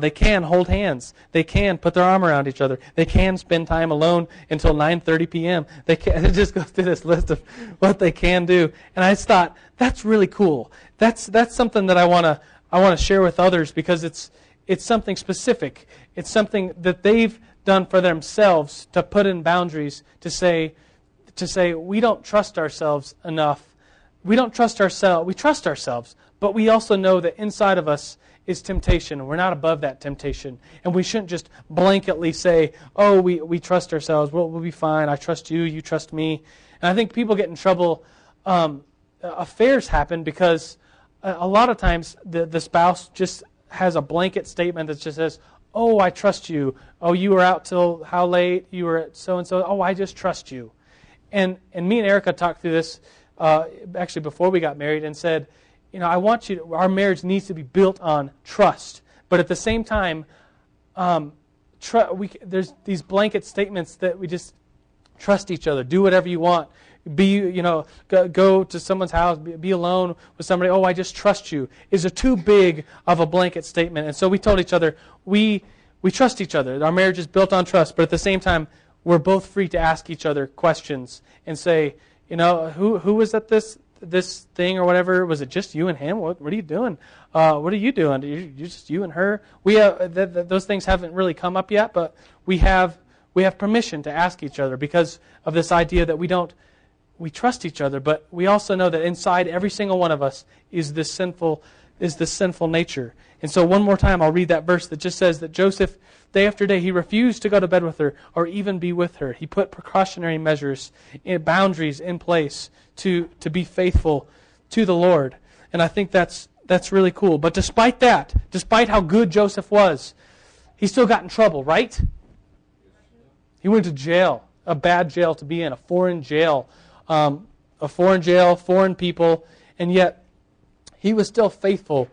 they can hold hands, they can put their arm around each other, they can spend time alone until 9:30 p.m. They can, it just goes through this list of what they can do. And I just thought, that's really cool. That's something that I want to share with others because it's something specific. It's something that they've done for themselves to put in boundaries to say we don't trust ourselves enough. We don't trust ourselves. We trust ourselves, but we also know that inside of us is temptation. We're not above that temptation. And we shouldn't just blanketly say, oh, we trust ourselves. We'll be fine. I trust you. You trust me. And I think people get in trouble. Affairs happen because a lot of times the spouse just has a blanket statement that just says, oh, I trust you. Oh, you were out till how late? You were at so-and-so. Oh, I just trust you. And me and Erica talked through this actually before we got married and said, you know, I want you to, our marriage needs to be built on trust. But at the same time, there's these blanket statements that we just trust each other. Do whatever you want. Go to someone's house, be alone with somebody. Oh, I just trust you. Is it too big of a blanket statement? And so we told each other, we trust each other. Our marriage is built on trust, but at the same time, we're both free to ask each other questions and say, you know, who was at this thing or whatever? Was it just you and him? What are you doing? What are you doing? You're just you and her. We have, those things haven't really come up yet, but we have permission to ask each other because of this idea that we trust each other, but we also know that inside every single one of us is this sinful nature. And so one more time, I'll read that verse that just says that Joseph, day after day, he refused to go to bed with her or even be with her. He put precautionary measures, boundaries in place to be faithful to the Lord. And I think that's really cool. But despite that, despite how good Joseph was, he still got in trouble, right? He went to jail, a bad jail to be in, a foreign jail. A foreign jail, foreign people, and yet he was still faithful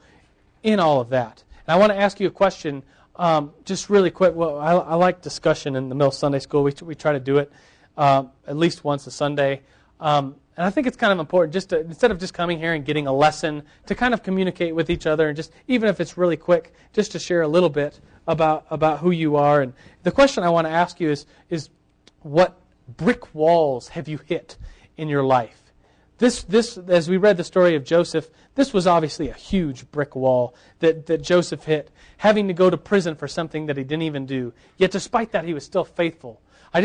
in all of that. And I want to ask you a question, just really quick. Well, I like discussion in the Mill Sunday School. We try to do it at least once a Sunday, and I think it's kind of important just to, instead of just coming here and getting a lesson, to kind of communicate with each other and just, even if it's really quick, just to share a little bit about who you are. And the question I want to ask you is what brick walls have you hit in your life? This, as we read the story of Joseph, this was obviously a huge brick wall that Joseph hit, having to go to prison for something that he didn't even do. Yet despite that, he was still faithful. I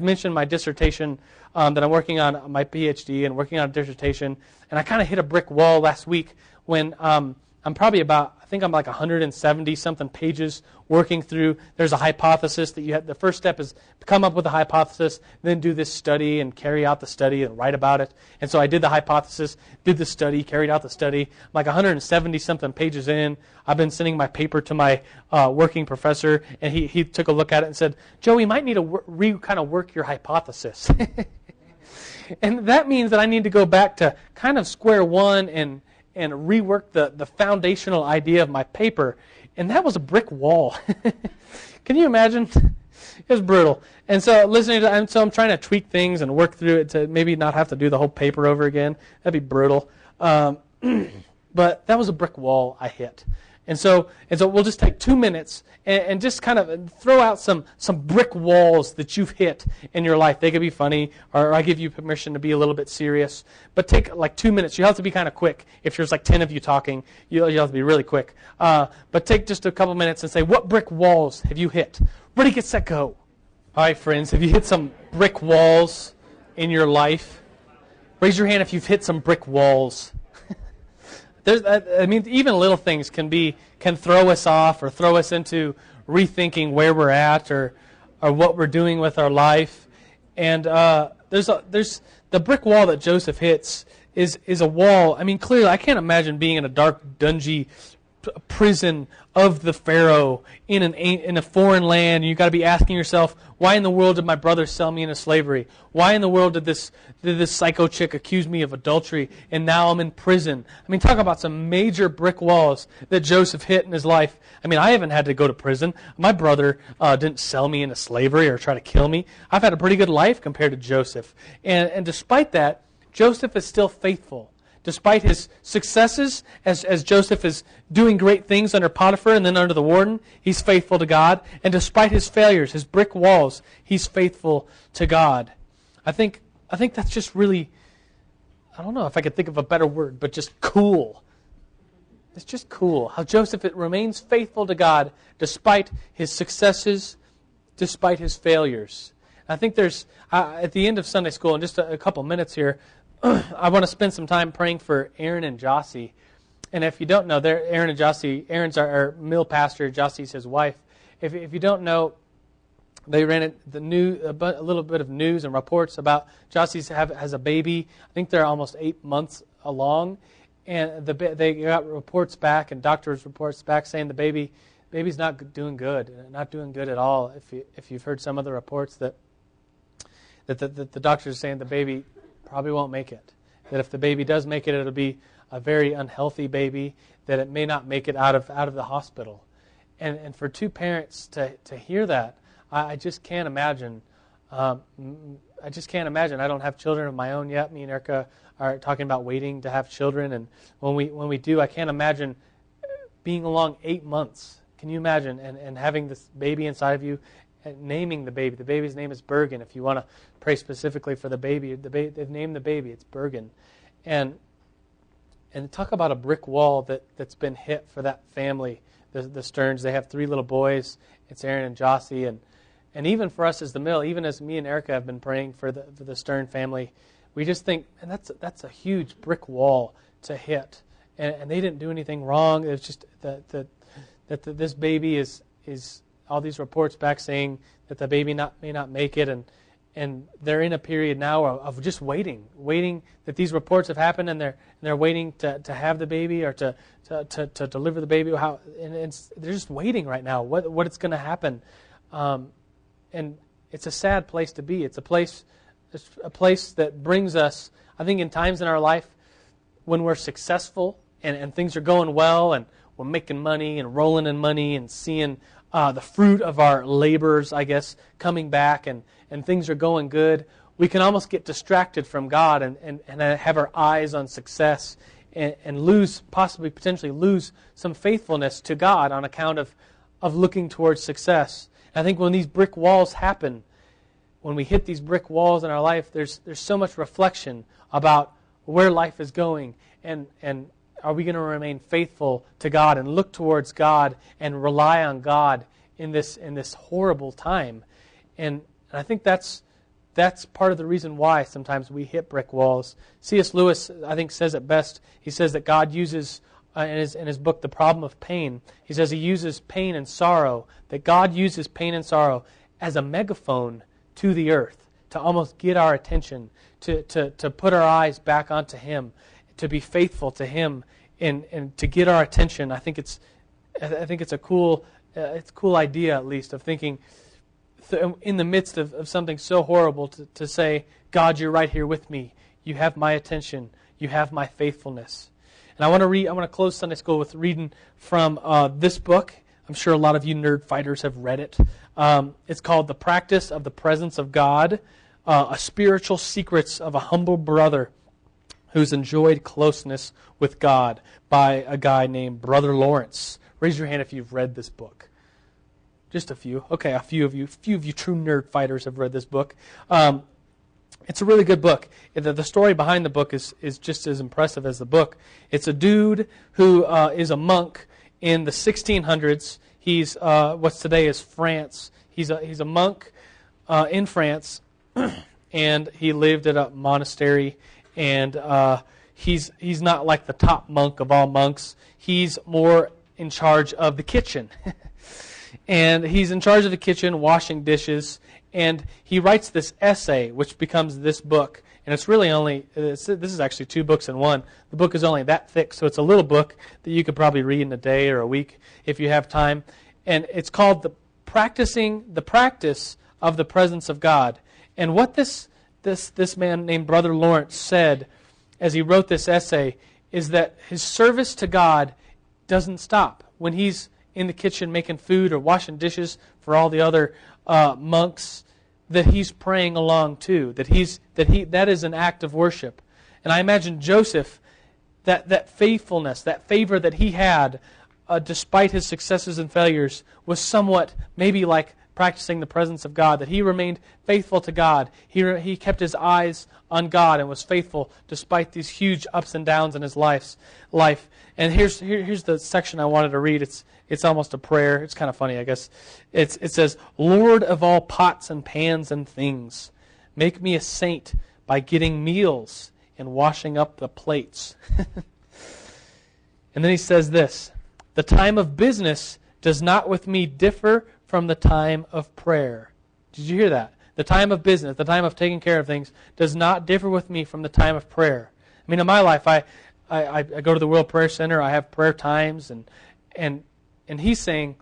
mentioned my dissertation that I'm working on, my PhD, and working on a dissertation, and I kind of hit a brick wall last week when I'm probably about, I think I'm like 170-something pages working through. There's a hypothesis that you have. The first step is come up with a hypothesis, then do this study and carry out the study and write about it. And so I did the hypothesis, did the study, carried out the study. I'm like 170-something pages in. I've been sending my paper to my working professor, and he took a look at it and said, Joe, we might need to kind of work your hypothesis. And that means that I need to go back to kind of square one and rework the foundational idea of my paper. And that was a brick wall. Can you imagine? It was brutal. And so I'm trying to tweak things and work through it to maybe not have to do the whole paper over again. That'd be brutal. But that was a brick wall I hit. And so we'll just take 2 minutes and just kind of throw out some brick walls that you've hit in your life. They could be funny, or I give you permission to be a little bit serious. But take like 2 minutes. You have to be kind of quick. If there's like 10 of you talking, you have to be really quick. But take just a couple minutes and say, what brick walls have you hit? Ready, get set, go. All right, friends, have you hit some brick walls in your life? Raise your hand if you've hit some brick walls. I mean, even little things can throw us off or throw us into rethinking where we're at or what we're doing with our life. And there's the brick wall that Joseph hits is a wall. I mean, clearly, I can't imagine being in a dark, dungy prison of the Pharaoh in a foreign land. You've got to be asking yourself, why in the world did my brother sell me into slavery? Why in the world did this psycho chick accuse me of adultery and now I'm in prison? I mean, talk about some major brick walls that Joseph hit in his life. I mean, I haven't had to go to prison. My brother didn't sell me into slavery or try to kill me. I've had a pretty good life compared to Joseph. And despite that, Joseph is still faithful. Despite his successes, as Joseph is doing great things under Potiphar and then under the warden, he's faithful to God. And despite his failures, his brick walls, he's faithful to God. I think that's just really, I don't know if I could think of a better word, but just cool. It's just cool how Joseph remains faithful to God despite his successes, despite his failures. I think there's, at the end of Sunday school, in just a couple minutes here, I want to spend some time praying for Aaron and Jossie. And if you don't know, Aaron and Jossie, Aaron's our Mill pastor, Jossie's his wife. If you don't know, they ran a little bit of news and reports about Jossie's has a baby. I think they're almost 8 months along. And they got reports back and doctors' reports back saying the baby's not doing good at all. If you've heard some of the reports that the doctors are saying the baby probably won't make it, that if the baby does make it, it'll be a very unhealthy baby, that it may not make it out of the hospital. And for two parents to hear that, I just can't imagine. I just can't imagine. I don't have children of my own yet. Me and Erica are talking about waiting to have children, and when we do, I can't imagine being along 8 months. Can you imagine? And having this baby inside of you, and naming the baby. The baby's name is Bergen. If you want to pray specifically for the baby, they've named the baby. It's Bergen. And talk about a brick wall that's been hit for that family, the Sterns. They have 3 little boys. It's Aaron and Jossie. And even for us as the Mill, even as me and Erica have been praying for the Stern family, we just think, and that's a huge brick wall to hit. And they didn't do anything wrong. It's just that this baby is all these reports back saying that the baby may not make it, and they're in a period now of just waiting that these reports have happened, and they're waiting to have the baby or to deliver the baby. They're just waiting right now what it's going to happen, and it's a sad place to be. It's a place that brings us, I think, in times in our life when we're successful and things are going well and we're making money and rolling in money and seeing the fruit of our labors, I guess, coming back and things are going good, we can almost get distracted from God and have our eyes on success and potentially lose some faithfulness to God on account of looking towards success. And I think when these brick walls happen, when we hit these brick walls in our life, there's so much reflection about where life is going and are we going to remain faithful to God and look towards God and rely on God in this horrible time? And I think that's part of the reason why sometimes we hit brick walls. C.S. Lewis, I think, says it best. He says that God uses in his book, The Problem of Pain, he says he uses pain and sorrow, that God uses pain and sorrow as a megaphone to the earth, to almost get our attention, to put our eyes back onto Him, to be faithful to Him, and to get our attention. I think it's a cool idea, at least, of thinking in the midst of something so horrible to say, God, you're right here with me. You have my attention. You have my faithfulness. And I want to read. I want to close Sunday school with reading from this book. I'm sure a lot of you nerd fighters have read it. It's called The Practice of the Presence of God, a spiritual secrets of a humble brother who's enjoyed closeness with God, by a guy named Brother Lawrence. Raise your hand if you've read this book. Just a few. Okay, a few of you true nerd fighters have read this book. It's a really good book. The story behind the book is just as impressive as the book. It's a dude who is a monk in the 1600s. He's what's today is France. He's a monk in France, and he lived at a monastery. And he's not like the top monk of all monks. He's more in charge of the kitchen, and he's in charge of the kitchen, washing dishes. And he writes this essay, which becomes this book. And it's really only, this is actually two books in one. The book is only that thick, so it's a little book that you could probably read in a day or a week if you have time. And it's called The Practice of the Presence of God. And what this man named Brother Lawrence said as he wrote this essay is that his service to God doesn't stop. When he's in the kitchen making food or washing dishes for all the other monks, that he's praying along too, that is an act of worship. And I imagine Joseph, that faithfulness, that favor that he had, despite his successes and failures, was somewhat maybe like practicing the presence of God, that he remained faithful to God. He kept his eyes on God and was faithful despite these huge ups and downs in his life. And here's the section I wanted to read. It's almost a prayer. It's kind of funny, I guess. It says, Lord of all pots and pans and things, make me a saint by getting meals and washing up the plates. And then he says this, the time of business does not with me differ from the time of prayer. Did you hear that? The time of business, the time of taking care of things, does not differ with me from the time of prayer. I mean, in my life, I go to the World Prayer Center. I have prayer times, and he's saying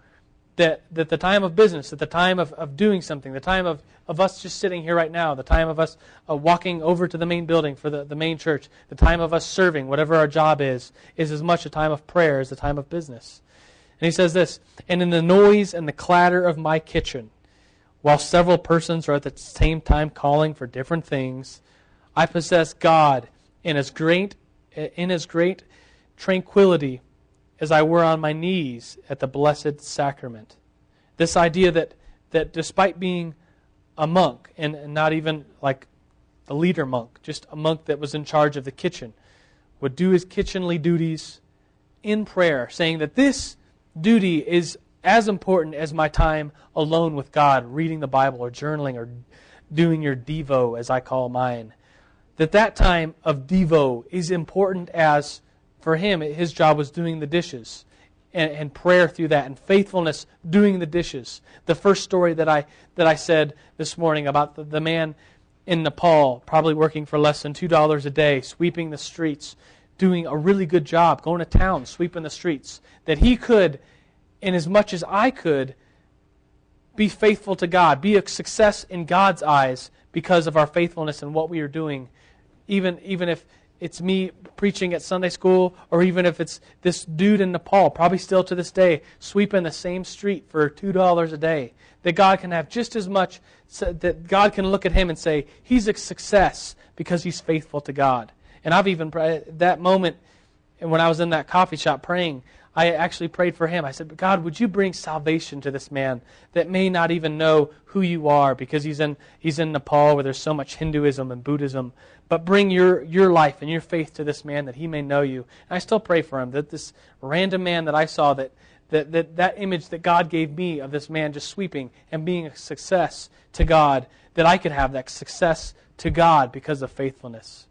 that the time of business, that the time of doing something, the time of us just sitting here right now, the time of us walking over to the main building for the main church, the time of us serving, whatever our job is as much a time of prayer as the time of business. And he says this, and in the noise and the clatter of my kitchen, while several persons are at the same time calling for different things, I possess God in His great tranquility as I were on my knees at the Blessed Sacrament. This idea that despite being a monk, and not even like the leader monk, just a monk that was in charge of the kitchen, would do his kitchenly duties in prayer, saying that this duty is as important as my time alone with God, reading the Bible or journaling or doing your devo, as I call mine. That time of devo is important as, for him, his job was doing the dishes and prayer through that and faithfulness doing the dishes. The first story that I said this morning about the man in Nepal, probably working for less than $2 a day, sweeping the streets, doing a really good job, going to town, sweeping the streets, that he could, and as much as I could, be faithful to God, be a success in God's eyes because of our faithfulness and what we are doing, even if it's me preaching at Sunday school, or even if it's this dude in Nepal, probably still to this day, sweeping the same street for $2 a day, that God can have just as much, so that God can look at him and say, he's a success because he's faithful to God. And I've even prayed that moment, and when I was in that coffee shop praying, I actually prayed for him. I said, God, would you bring salvation to this man that may not even know who you are, because he's in Nepal where there's so much Hinduism and Buddhism, but bring your life and your faith to this man that he may know you. And I still pray for him, that this random man that I saw, that image that God gave me of this man just sweeping and being a success to God, that I could have that success to God because of faithfulness.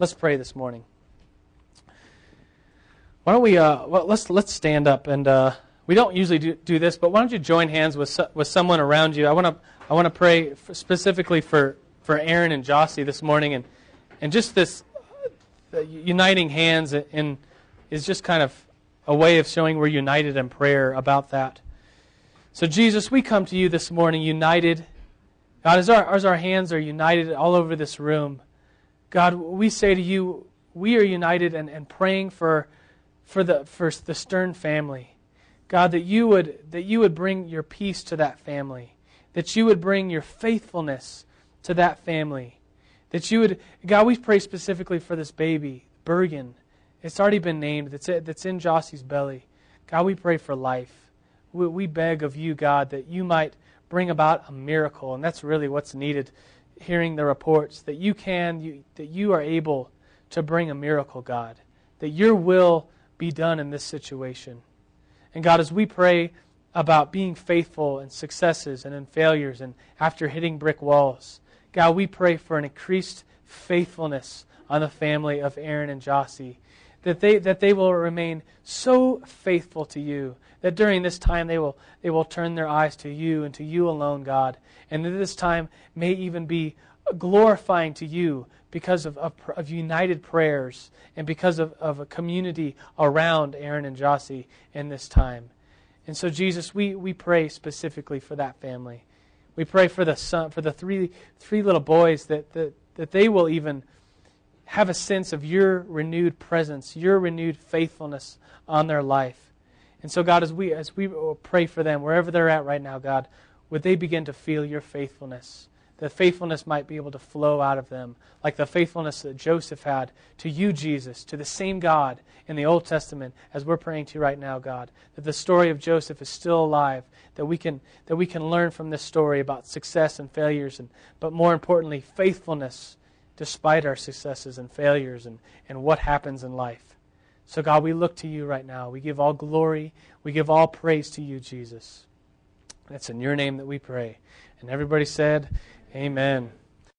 Let's pray this morning. Why don't we? Well, let's stand up, and we don't usually do this, but why don't you join hands with someone around you? I want to pray specifically for Aaron and Jossie this morning, and just this uniting hands in is just kind of a way of showing we're united in prayer about that. So Jesus, we come to you this morning united. God, as our hands are united all over this room, God, we say to you, we are united and praying for the Stern family. God, that you would bring your peace to that family, that you would bring your faithfulness to that family, that you would, God, we pray specifically for this baby, Bergen. It's already been named. That's in Jossie's belly. God, we pray for life. We beg of you, God, that you might bring about a miracle, and that's really what's needed. Hearing the reports that you are able to bring a miracle, God, that your will be done in this situation. And God, as we pray about being faithful in successes and in failures and after hitting brick walls, God, we pray for an increased faithfulness on the family of Aaron and Jossie, that they will remain so faithful to you, that during this time they will turn their eyes to you and to you alone, God, and that this time may even be glorifying to you because of united prayers and because of a community around Aaron and Jossie in this time. And so, Jesus, we pray specifically for that family. We pray for the son, for the three little boys, that they will even have a sense of your renewed presence, your renewed faithfulness on their life. And so, God, as we pray for them, wherever they're at right now, God, would they begin to feel your faithfulness? The faithfulness might be able to flow out of them, like the faithfulness that Joseph had to you, Jesus, to the same God in the Old Testament as we're praying to right now, God, that the story of Joseph is still alive, that we can learn from this story about success and failures, but more importantly, faithfulness despite our successes and failures and what happens in life. So, God, we look to you right now. We give all glory. We give all praise to you, Jesus. And it's in your name that we pray. And everybody said, Amen.